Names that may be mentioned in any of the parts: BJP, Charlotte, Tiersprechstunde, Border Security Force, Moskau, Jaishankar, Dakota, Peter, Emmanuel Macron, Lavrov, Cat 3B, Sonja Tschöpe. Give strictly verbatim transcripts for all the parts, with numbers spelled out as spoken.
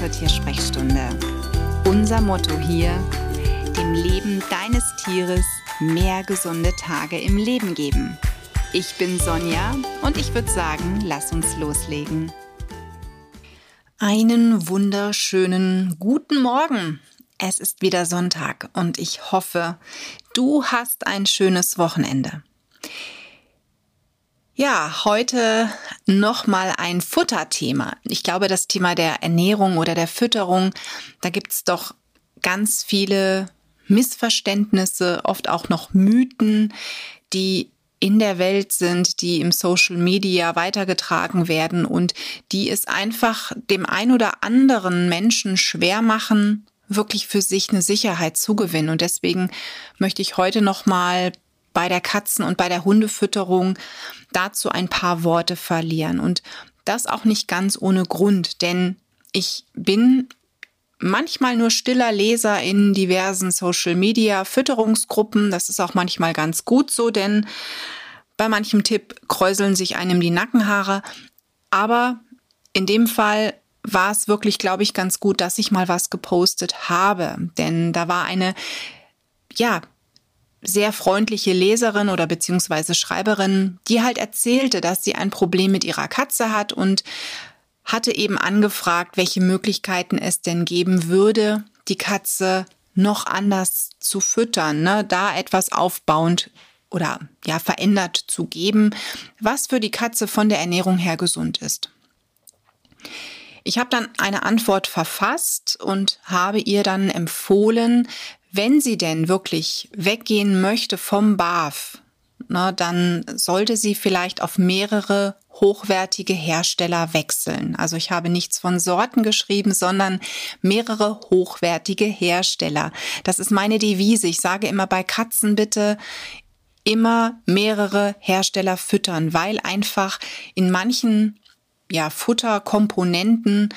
zur Tiersprechstunde. Unser Motto hier, dem Leben deines Tieres mehr gesunde Tage im Leben geben. Ich bin Sonja und ich würde sagen, lass uns loslegen. Einen wunderschönen guten Morgen. Es ist wieder Sonntag und ich hoffe, du hast ein schönes Wochenende. Ja, heute nochmal ein Futterthema. Ich glaube, das Thema der Ernährung oder der Fütterung, da gibt es doch ganz viele Missverständnisse, oft auch noch Mythen, die in der Welt sind, die im Social Media weitergetragen werden und die es einfach dem ein oder anderen Menschen schwer machen, wirklich für sich eine Sicherheit zu gewinnen. Und deswegen möchte ich heute nochmal bei der Katzen- und bei der Hundefütterung dazu ein paar Worte verlieren. Und das auch nicht ganz ohne Grund, denn ich bin manchmal nur stiller Leser in diversen Social-Media-Fütterungsgruppen. Das ist auch manchmal ganz gut so, denn bei manchem Tipp kräuseln sich einem die Nackenhaare. Aber in dem Fall war es wirklich, glaube ich, ganz gut, dass ich mal was gepostet habe. Denn da war eine, ja, sehr freundliche Leserin oder beziehungsweise Schreiberin, die halt erzählte, dass sie ein Problem mit ihrer Katze hat und hatte eben angefragt, welche Möglichkeiten es denn geben würde, die Katze noch anders zu füttern, ne? Da etwas aufbauend oder ja verändert zu geben, was für die Katze von der Ernährung her gesund ist. Ich habe dann eine Antwort verfasst und habe ihr dann empfohlen, wenn sie denn wirklich weggehen möchte vom Barf, na, dann sollte sie vielleicht auf mehrere hochwertige Hersteller wechseln. Also ich habe nichts von Sorten geschrieben, sondern mehrere hochwertige Hersteller. Das ist meine Devise. Ich sage immer bei Katzen bitte immer mehrere Hersteller füttern, weil einfach in manchen ja, Futterkomponenten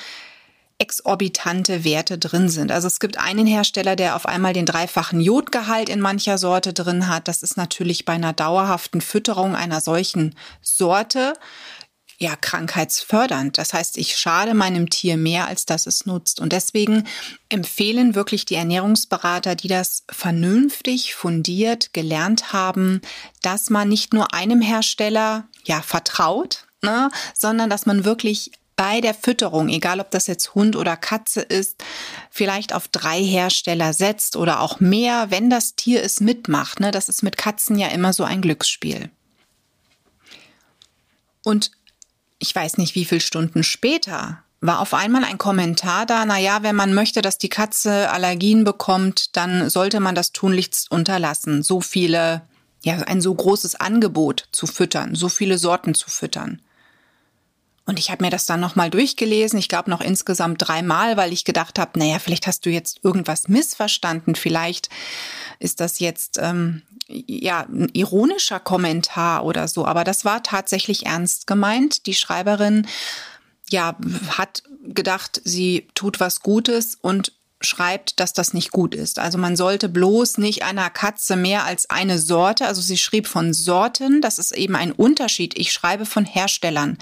exorbitante Werte drin sind. Also es gibt einen Hersteller, der auf einmal den dreifachen Jodgehalt in mancher Sorte drin hat. Das ist natürlich bei einer dauerhaften Fütterung einer solchen Sorte ja krankheitsfördernd. Das heißt, ich schade meinem Tier mehr, als dass es nutzt. Und deswegen empfehlen wirklich die Ernährungsberater, die das vernünftig fundiert gelernt haben, dass man nicht nur einem Hersteller ja vertraut, ne, sondern dass man wirklich bei der Fütterung, egal ob das jetzt Hund oder Katze ist, vielleicht auf drei Hersteller setzt oder auch mehr, wenn das Tier es mitmacht. Ne? Das ist mit Katzen ja immer so ein Glücksspiel. Und ich weiß nicht, wie viele Stunden später war auf einmal ein Kommentar da, naja, wenn man möchte, dass die Katze Allergien bekommt, dann sollte man das tunlichst unterlassen. So viele, ja, ein so großes Angebot zu füttern, so viele Sorten zu füttern. Und ich habe mir das dann nochmal durchgelesen, ich glaube noch insgesamt dreimal, weil ich gedacht habe, naja, vielleicht hast du jetzt irgendwas missverstanden, vielleicht ist das jetzt ähm, ja ein ironischer Kommentar oder so. Aber das war tatsächlich ernst gemeint. Die Schreiberin ja hat gedacht, sie tut was Gutes und schreibt, dass das nicht gut ist. Also man sollte bloß nicht einer Katze mehr als eine Sorte, also sie schrieb von Sorten, das ist eben ein Unterschied. Ich schreibe von Herstellern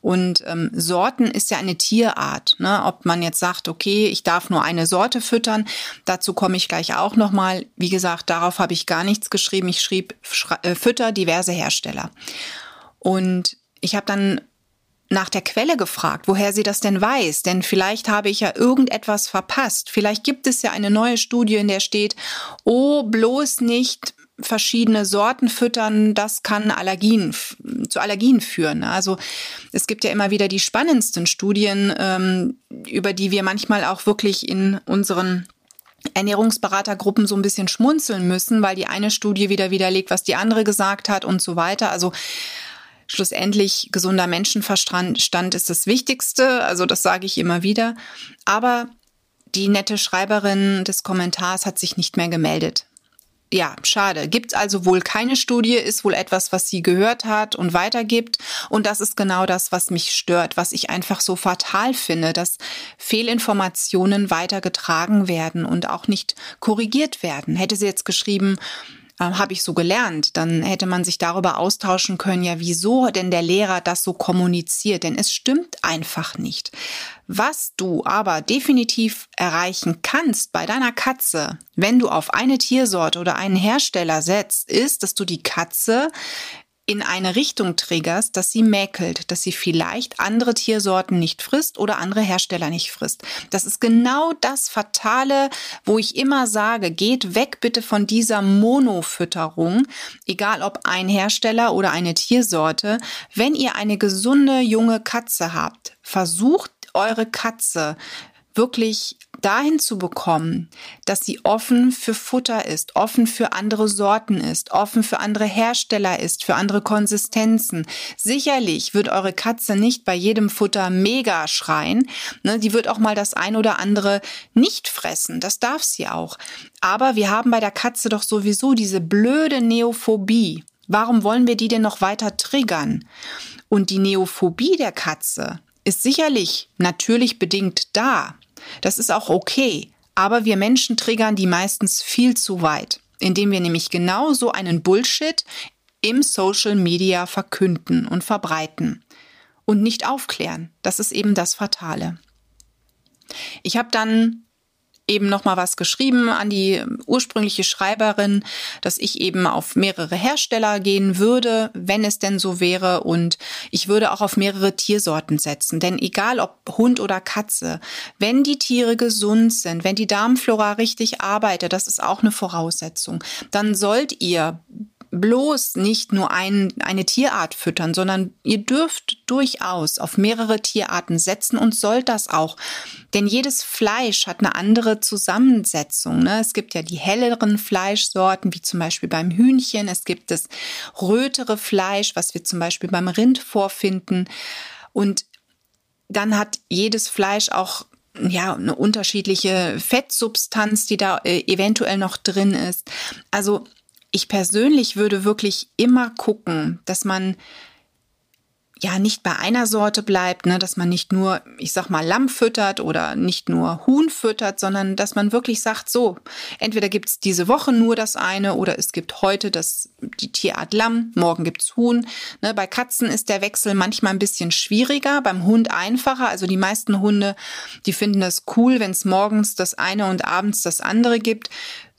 und ähm, Sorten ist ja eine Tierart. Ne? Ob man jetzt sagt, okay, ich darf nur eine Sorte füttern, dazu komme ich gleich auch nochmal. Wie gesagt, darauf habe ich gar nichts geschrieben. Ich schrieb Schre- äh, Fütter diverse Hersteller. Und ich habe dann nach der Quelle gefragt, woher sie das denn weiß, denn vielleicht habe ich ja irgendetwas verpasst. Vielleicht gibt es ja eine neue Studie, in der steht, oh, bloß nicht verschiedene Sorten füttern, das kann Allergien, zu Allergien führen. Also es gibt ja immer wieder die spannendsten Studien, über die wir manchmal auch wirklich in unseren Ernährungsberatergruppen so ein bisschen schmunzeln müssen, weil die eine Studie wieder widerlegt, was die andere gesagt hat und so weiter. Also schlussendlich gesunder Menschenverstand ist das Wichtigste, also das sage ich immer wieder. Aber die nette Schreiberin des Kommentars hat sich nicht mehr gemeldet. Ja, schade. Gibt also wohl keine Studie, ist wohl etwas, was sie gehört hat und weitergibt. Und das ist genau das, was mich stört, was ich einfach so fatal finde, dass Fehlinformationen weitergetragen werden und auch nicht korrigiert werden. Hätte sie jetzt geschrieben, äh, habe ich so gelernt. Dann hätte man sich darüber austauschen können, ja, wieso denn der Lehrer das so kommuniziert. Denn es stimmt einfach nicht. Was du aber definitiv erreichen kannst bei deiner Katze, wenn du auf eine Tiersorte oder einen Hersteller setzt, ist, dass du die Katze in eine Richtung triggerst, dass sie mäkelt, dass sie vielleicht andere Tiersorten nicht frisst oder andere Hersteller nicht frisst. Das ist genau das Fatale, wo ich immer sage, geht weg bitte von dieser Monofütterung, egal ob ein Hersteller oder eine Tiersorte. Wenn ihr eine gesunde, junge Katze habt, versucht eure Katze wirklich dahin zu bekommen, dass sie offen für Futter ist, offen für andere Sorten ist, offen für andere Hersteller ist, für andere Konsistenzen. Sicherlich wird eure Katze nicht bei jedem Futter mega schreien. Ne, die wird auch mal das ein oder andere nicht fressen. Das darf sie auch. Aber wir haben bei der Katze doch sowieso diese blöde Neophobie. Warum wollen wir die denn noch weiter triggern? Und die Neophobie der Katze ist sicherlich natürlich bedingt da. Das ist auch okay, aber wir Menschen triggern die meistens viel zu weit, indem wir nämlich genau so einen Bullshit im Social Media verkünden und verbreiten und nicht aufklären. Das ist eben das Fatale. Ich habe dann eben nochmal was geschrieben an die ursprüngliche Schreiberin, dass ich eben auf mehrere Hersteller gehen würde, wenn es denn so wäre, und ich würde auch auf mehrere Tiersorten setzen, denn egal ob Hund oder Katze, wenn die Tiere gesund sind, wenn die Darmflora richtig arbeitet, das ist auch eine Voraussetzung, dann sollt ihr bloß nicht nur ein, eine Tierart füttern, sondern ihr dürft durchaus auf mehrere Tierarten setzen und sollt das auch. Denn jedes Fleisch hat eine andere Zusammensetzung. Ne? Es gibt ja die helleren Fleischsorten, wie zum Beispiel beim Hühnchen. Es gibt das rötere Fleisch, was wir zum Beispiel beim Rind vorfinden. Und dann hat jedes Fleisch auch ja eine unterschiedliche Fettsubstanz, die da äh, eventuell noch drin ist. Also ich persönlich würde wirklich immer gucken, dass man ja nicht bei einer Sorte bleibt, ne, dass man nicht nur, ich sag mal, Lamm füttert oder nicht nur Huhn füttert, sondern dass man wirklich sagt, so, entweder gibt's diese Woche nur das eine oder es gibt heute das, die Tierart Lamm, morgen gibt's Huhn. Ne, bei Katzen ist der Wechsel manchmal ein bisschen schwieriger, beim Hund einfacher. Also die meisten Hunde, die finden das cool, wenn es morgens das eine und abends das andere gibt.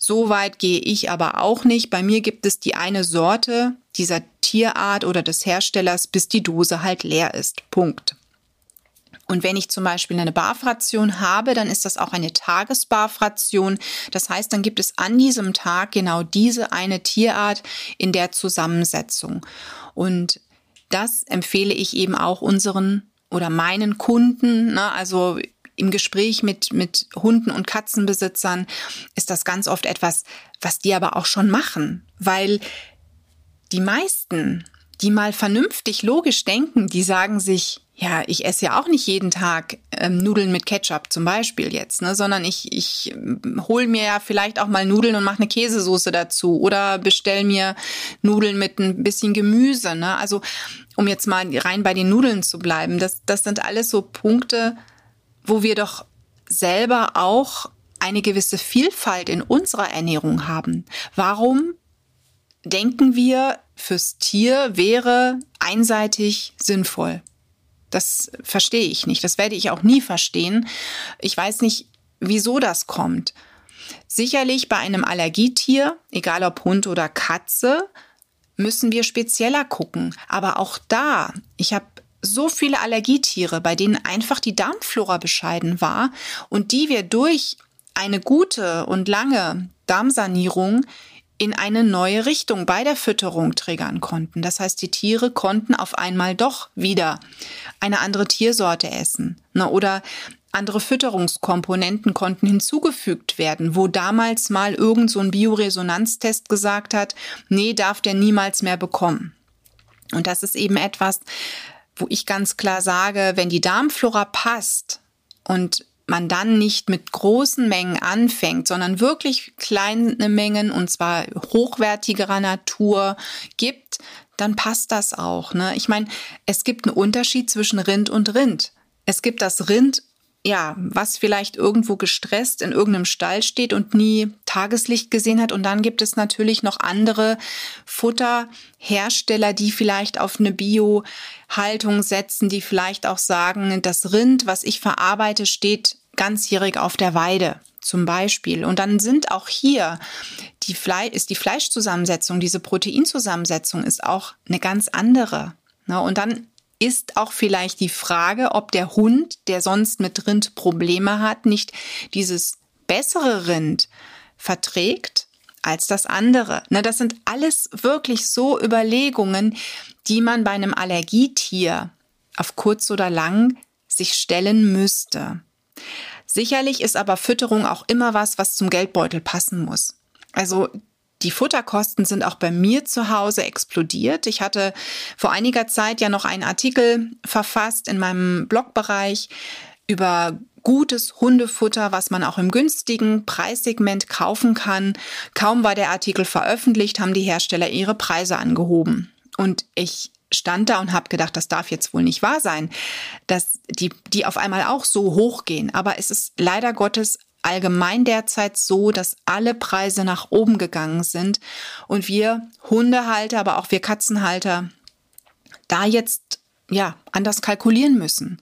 So weit gehe ich aber auch nicht. Bei mir gibt es die eine Sorte dieser Tierart oder des Herstellers, bis die Dose halt leer ist. Punkt. Und wenn ich zum Beispiel eine Barfration habe, dann ist das auch eine Tagesbarfration. Das heißt, dann gibt es an diesem Tag genau diese eine Tierart in der Zusammensetzung. Und das empfehle ich eben auch unseren oder meinen Kunden, ne? Also im Gespräch mit, mit Hunden- und Katzenbesitzern ist das ganz oft etwas, was die aber auch schon machen. Weil die meisten, die mal vernünftig logisch denken, die sagen sich, ja, ich esse ja auch nicht jeden Tag ähm, Nudeln mit Ketchup zum Beispiel jetzt, ne, sondern ich, ich hole mir ja vielleicht auch mal Nudeln und mache eine Käsesoße dazu oder bestelle mir Nudeln mit ein bisschen Gemüse. Ne? Also um jetzt mal rein bei den Nudeln zu bleiben, das, das sind alles so Punkte, wo wir doch selber auch eine gewisse Vielfalt in unserer Ernährung haben. Warum denken wir, fürs Tier wäre einseitig sinnvoll? Das verstehe ich nicht. Das werde ich auch nie verstehen. Ich weiß nicht, wieso das kommt. Sicherlich bei einem Allergietier, egal ob Hund oder Katze, müssen wir spezieller gucken. Aber auch da, ich habe so viele Allergietiere, bei denen einfach die Darmflora bescheiden war und die wir durch eine gute und lange Darmsanierung in eine neue Richtung bei der Fütterung triggern konnten. Das heißt, die Tiere konnten auf einmal doch wieder eine andere Tiersorte essen. Oder andere Fütterungskomponenten konnten hinzugefügt werden, wo damals mal irgend so ein Bioresonanztest gesagt hat, nee, darf der niemals mehr bekommen. Und das ist eben etwas, wo ich ganz klar sage, wenn die Darmflora passt und man dann nicht mit großen Mengen anfängt, sondern wirklich kleine Mengen und zwar hochwertigerer Natur gibt, dann passt das auch. Ne? Ich meine, es gibt einen Unterschied zwischen Rind und Rind. Es gibt das Rind ja, was vielleicht irgendwo gestresst in irgendeinem Stall steht und nie Tageslicht gesehen hat. Und dann gibt es natürlich noch andere Futterhersteller, die vielleicht auf eine Bio-Haltung setzen, die vielleicht auch sagen, das Rind, was ich verarbeite, steht ganzjährig auf der Weide zum Beispiel. Und dann sind auch hier, die Fle- ist die Fleischzusammensetzung, diese Proteinzusammensetzung ist auch eine ganz andere. Und dann ist auch vielleicht die Frage, ob der Hund, der sonst mit Rind Probleme hat, nicht dieses bessere Rind verträgt als das andere. Na, das sind alles wirklich so Überlegungen, die man bei einem Allergietier auf kurz oder lang sich stellen müsste. Sicherlich ist aber Fütterung auch immer was, was zum Geldbeutel passen muss. Also die Futterkosten sind auch bei mir zu Hause explodiert. Ich hatte vor einiger Zeit ja noch einen Artikel verfasst in meinem Blogbereich über gutes Hundefutter, was man auch im günstigen Preissegment kaufen kann. Kaum war der Artikel veröffentlicht, haben die Hersteller ihre Preise angehoben. Und ich stand da und habe gedacht, das darf jetzt wohl nicht wahr sein, dass die, die auf einmal auch so hoch gehen. Aber es ist leider Gottes allgemein derzeit so, dass alle Preise nach oben gegangen sind und wir Hundehalter, aber auch wir Katzenhalter da jetzt ja anders kalkulieren müssen.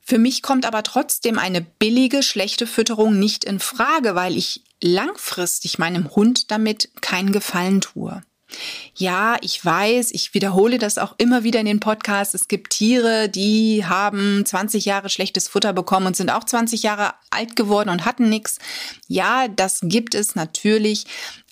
Für mich kommt aber trotzdem eine billige, schlechte Fütterung nicht in Frage, weil ich langfristig meinem Hund damit keinen Gefallen tue. Ja, ich weiß, ich wiederhole das auch immer wieder in den Podcasts. Es gibt Tiere, die haben zwanzig Jahre schlechtes Futter bekommen und sind auch zwanzig Jahre alt geworden und hatten nichts. Ja, das gibt es natürlich,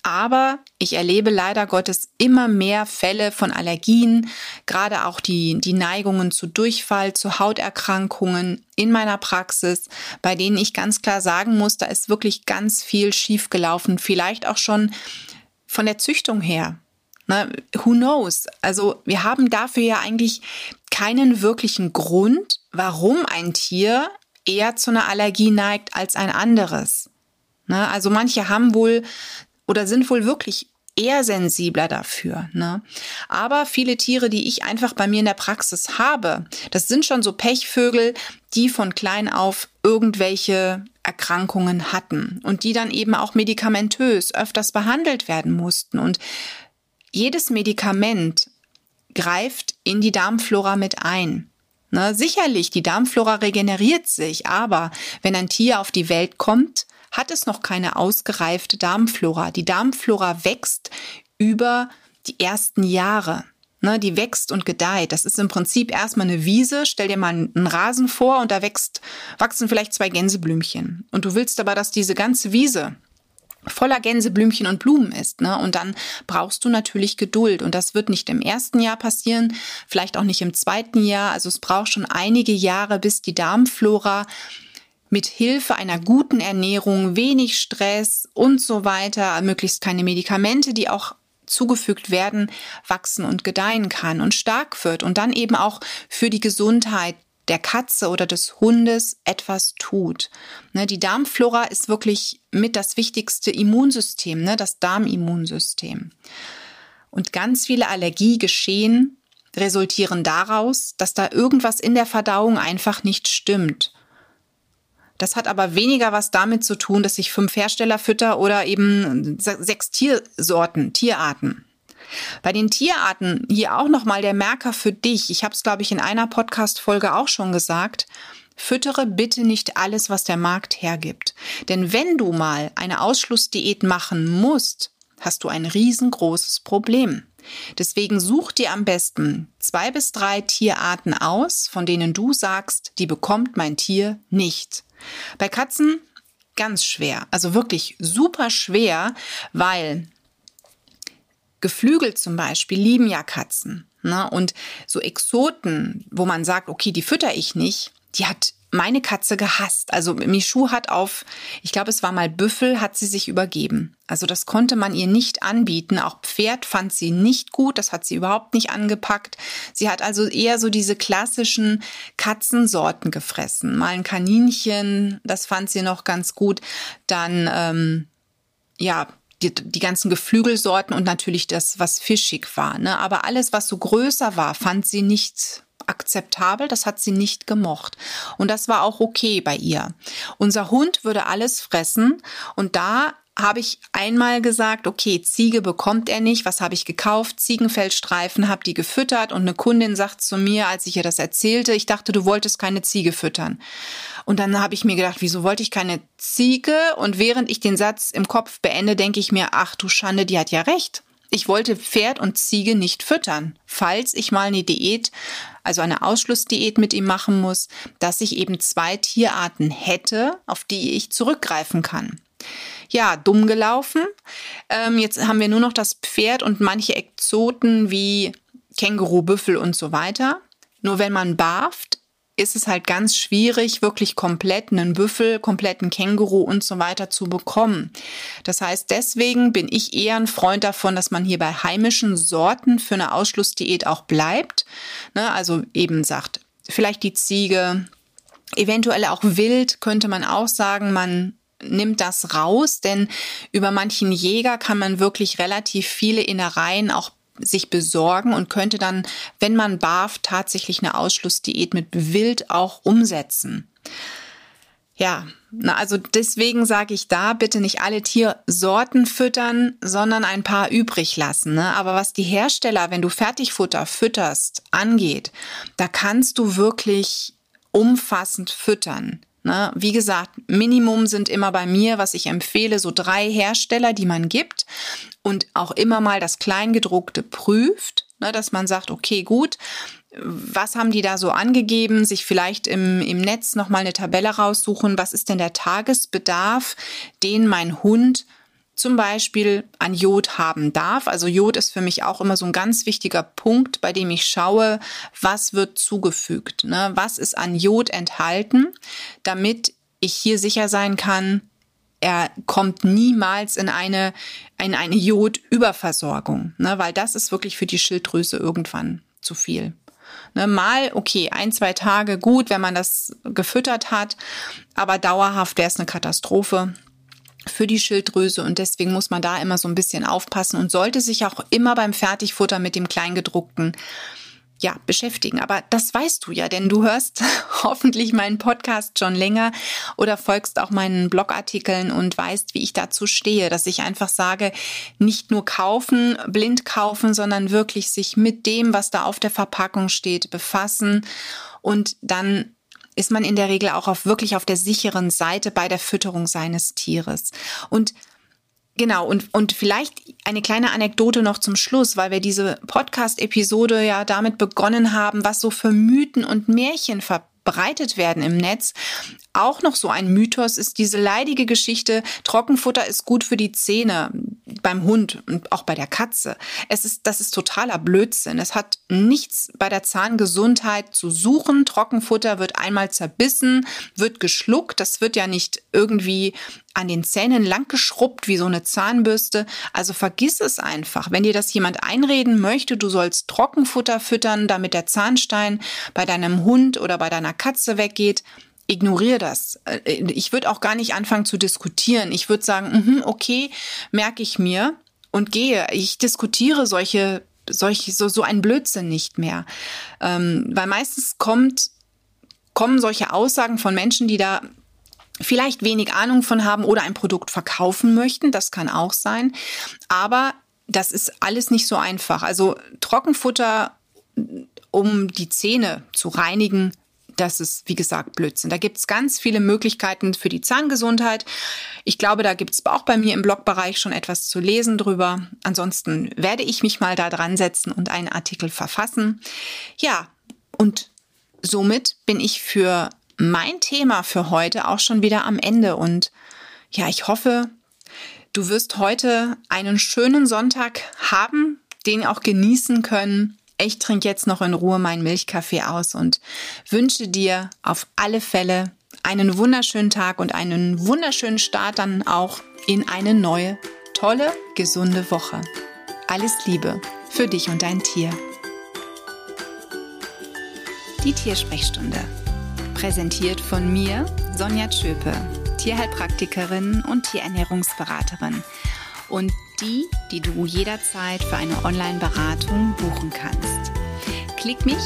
aber ich erlebe leider Gottes immer mehr Fälle von Allergien, gerade auch die, die Neigungen zu Durchfall, zu Hauterkrankungen in meiner Praxis, bei denen ich ganz klar sagen muss, da ist wirklich ganz viel schiefgelaufen, vielleicht auch schon von der Züchtung her. Na, who knows? Also wir haben dafür ja eigentlich keinen wirklichen Grund, warum ein Tier eher zu einer Allergie neigt als ein anderes. Na, also manche haben wohl oder sind wohl wirklich eher sensibler dafür. Ne? Aber viele Tiere, die ich einfach bei mir in der Praxis habe, das sind schon so Pechvögel, die von klein auf irgendwelche Erkrankungen hatten und die dann eben auch medikamentös öfters behandelt werden mussten. Und jedes Medikament greift in die Darmflora mit ein. Ne? Sicherlich, die Darmflora regeneriert sich, aber wenn ein Tier auf die Welt kommt, hat es noch keine ausgereifte Darmflora. Die Darmflora wächst über die ersten Jahre. Ne, die wächst und gedeiht. Das ist im Prinzip erstmal eine Wiese. Stell dir mal einen Rasen vor und da wächst, wachsen vielleicht zwei Gänseblümchen. Und du willst aber, dass diese ganze Wiese voller Gänseblümchen und Blumen ist. Ne? Und dann brauchst du natürlich Geduld. Und das wird nicht im ersten Jahr passieren, vielleicht auch nicht im zweiten Jahr. Also es braucht schon einige Jahre, bis die Darmflora mit Hilfe einer guten Ernährung, wenig Stress und so weiter, möglichst keine Medikamente, die auch zugefügt werden, wachsen und gedeihen kann und stark wird und dann eben auch für die Gesundheit der Katze oder des Hundes etwas tut. Die Darmflora ist wirklich mit das wichtigste Immunsystem, das Darmimmunsystem. Und ganz viele Allergiegeschehen resultieren daraus, dass da irgendwas in der Verdauung einfach nicht stimmt. Das hat aber weniger was damit zu tun, dass ich fünf Hersteller fütter oder eben sechs Tiersorten, Tierarten. Bei den Tierarten hier auch nochmal der Merker für dich. Ich habe es, glaube ich, in einer Podcast-Folge auch schon gesagt. Füttere bitte nicht alles, was der Markt hergibt. Denn wenn du mal eine Ausschlussdiät machen musst, hast du ein riesengroßes Problem. Deswegen such dir am besten zwei bis drei Tierarten aus, von denen du sagst, die bekommt mein Tier nicht. Bei Katzen ganz schwer, also wirklich super schwer, weil Geflügel zum Beispiel lieben ja Katzen, ne? Und so Exoten, wo man sagt, okay, die fütter ich nicht, die hat meine Katze gehasst. Also Michu hat auf, ich glaube, es war mal Büffel, hat sie sich übergeben. Also das konnte man ihr nicht anbieten. Auch Pferd fand sie nicht gut. Das hat sie überhaupt nicht angepackt. Sie hat also eher so diese klassischen Katzensorten gefressen. Mal ein Kaninchen, das fand sie noch ganz gut. Dann, ähm, ja, die, die ganzen Geflügelsorten und natürlich das, was fischig war. Ne? Aber alles, was so größer war, fand sie nicht akzeptabel, das hat sie nicht gemocht. Und das war auch okay bei ihr. Unser Hund würde alles fressen und da habe ich einmal gesagt, okay, Ziege bekommt er nicht, was habe ich gekauft? Ziegenfellstreifen, habe die gefüttert und eine Kundin sagt zu mir, als ich ihr das erzählte, ich dachte, du wolltest keine Ziege füttern. Und dann habe ich mir gedacht, wieso wollte ich keine Ziege? Und während ich den Satz im Kopf beende, denke ich mir, ach du Schande, die hat ja recht. Ich wollte Pferd und Ziege nicht füttern, falls ich mal eine Diät, also eine Ausschlussdiät mit ihm machen muss, dass ich eben zwei Tierarten hätte, auf die ich zurückgreifen kann. Ja, dumm gelaufen. Ähm, jetzt haben wir nur noch das Pferd und manche Exoten wie Känguru, Büffel und so weiter. Nur wenn man barft, ist es halt ganz schwierig, wirklich komplett einen Büffel, kompletten Känguru und so weiter zu bekommen. Das heißt, deswegen bin ich eher ein Freund davon, dass man hier bei heimischen Sorten für eine Ausschlussdiät auch bleibt. Ne, also eben sagt, vielleicht die Ziege, eventuell auch wild, könnte man auch sagen, man nimmt das raus, denn über manchen Jäger kann man wirklich relativ viele Innereien auch sich besorgen und könnte dann, wenn man barft, tatsächlich eine Ausschlussdiät mit Wild auch umsetzen. Ja, also deswegen sage ich da, bitte nicht alle Tiersorten füttern, sondern ein paar übrig lassen. Ne? Aber was die Hersteller, wenn du Fertigfutter fütterst, angeht, da kannst du wirklich umfassend füttern. Wie gesagt, Minimum sind immer bei mir, was ich empfehle, so drei Hersteller, die man gibt und auch immer mal das Kleingedruckte prüft, dass man sagt, okay, gut, was haben die da so angegeben, sich vielleicht im, im Netz nochmal eine Tabelle raussuchen, was ist denn der Tagesbedarf, den mein Hund zum Beispiel an Jod haben darf. Also Jod ist für mich auch immer so ein ganz wichtiger Punkt, bei dem ich schaue, was wird zugefügt, ne? Was ist an Jod enthalten, damit ich hier sicher sein kann, er kommt niemals in eine, in eine Jodüberversorgung, ne? Weil das ist wirklich für die Schilddrüse irgendwann zu viel. Ne, mal, okay, ein, zwei Tage gut, wenn man das gefüttert hat, aber dauerhaft wäre es eine Katastrophe für die Schilddrüse und deswegen muss man da immer so ein bisschen aufpassen und sollte sich auch immer beim Fertigfutter mit dem Kleingedruckten ja, beschäftigen. Aber das weißt du ja, denn du hörst hoffentlich meinen Podcast schon länger oder folgst auch meinen Blogartikeln und weißt, wie ich dazu stehe, dass ich einfach sage, nicht nur kaufen, blind kaufen, sondern wirklich sich mit dem, was da auf der Verpackung steht, befassen und dann ist man in der Regel auch auf, wirklich auf der sicheren Seite bei der Fütterung seines Tieres. Und genau, und, und vielleicht eine kleine Anekdote noch zum Schluss, weil wir diese Podcast-Episode ja damit begonnen haben, was so für Mythen und Märchen verbreitet werden im Netz. Auch noch so ein Mythos ist diese leidige Geschichte, Trockenfutter ist gut für die Zähne beim Hund und auch bei der Katze. Es ist, das ist totaler Blödsinn. Es hat nichts bei der Zahngesundheit zu suchen. Trockenfutter wird einmal zerbissen, wird geschluckt. Das wird ja nicht irgendwie an den Zähnen langgeschrubbt wie so eine Zahnbürste. Also vergiss es einfach. Wenn dir das jemand einreden möchte, du sollst Trockenfutter füttern, damit der Zahnstein bei deinem Hund oder bei deiner Katze weggeht, ignoriere das. Ich würde auch gar nicht anfangen zu diskutieren. Ich würde sagen, okay, merke ich mir und gehe. Ich diskutiere solche, solche so, so einen Blödsinn nicht mehr. Ähm, weil meistens kommt, kommen solche Aussagen von Menschen, die da vielleicht wenig Ahnung von haben oder ein Produkt verkaufen möchten. Das kann auch sein. Aber das ist alles nicht so einfach. Also Trockenfutter, um die Zähne zu reinigen, das ist, wie gesagt, Blödsinn. Da gibt es ganz viele Möglichkeiten für die Zahngesundheit. Ich glaube, da gibt es auch bei mir im Blogbereich schon etwas zu lesen drüber. Ansonsten werde ich mich mal da dran setzen und einen Artikel verfassen. Ja, und somit bin ich für mein Thema für heute auch schon wieder am Ende. Und ja, ich hoffe, du wirst heute einen schönen Sonntag haben, den auch genießen können. Ich trinke jetzt noch in Ruhe meinen Milchkaffee aus und wünsche dir auf alle Fälle einen wunderschönen Tag und einen wunderschönen Start dann auch in eine neue, tolle, gesunde Woche. Alles Liebe für dich und dein Tier. Die Tiersprechstunde. Präsentiert von mir, Sonja Tschöpe, Tierheilpraktikerin und Tierernährungsberaterin. Und die, die du jederzeit für eine Online-Beratung buchen kannst. Klick mich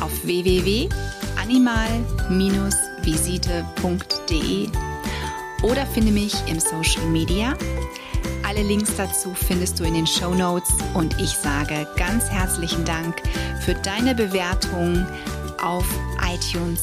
auf w w w punkt animal Bindestrich visite punkt de oder finde mich im Social Media. Alle Links dazu findest du in den Shownotes und ich sage ganz herzlichen Dank für deine Bewertung auf iTunes.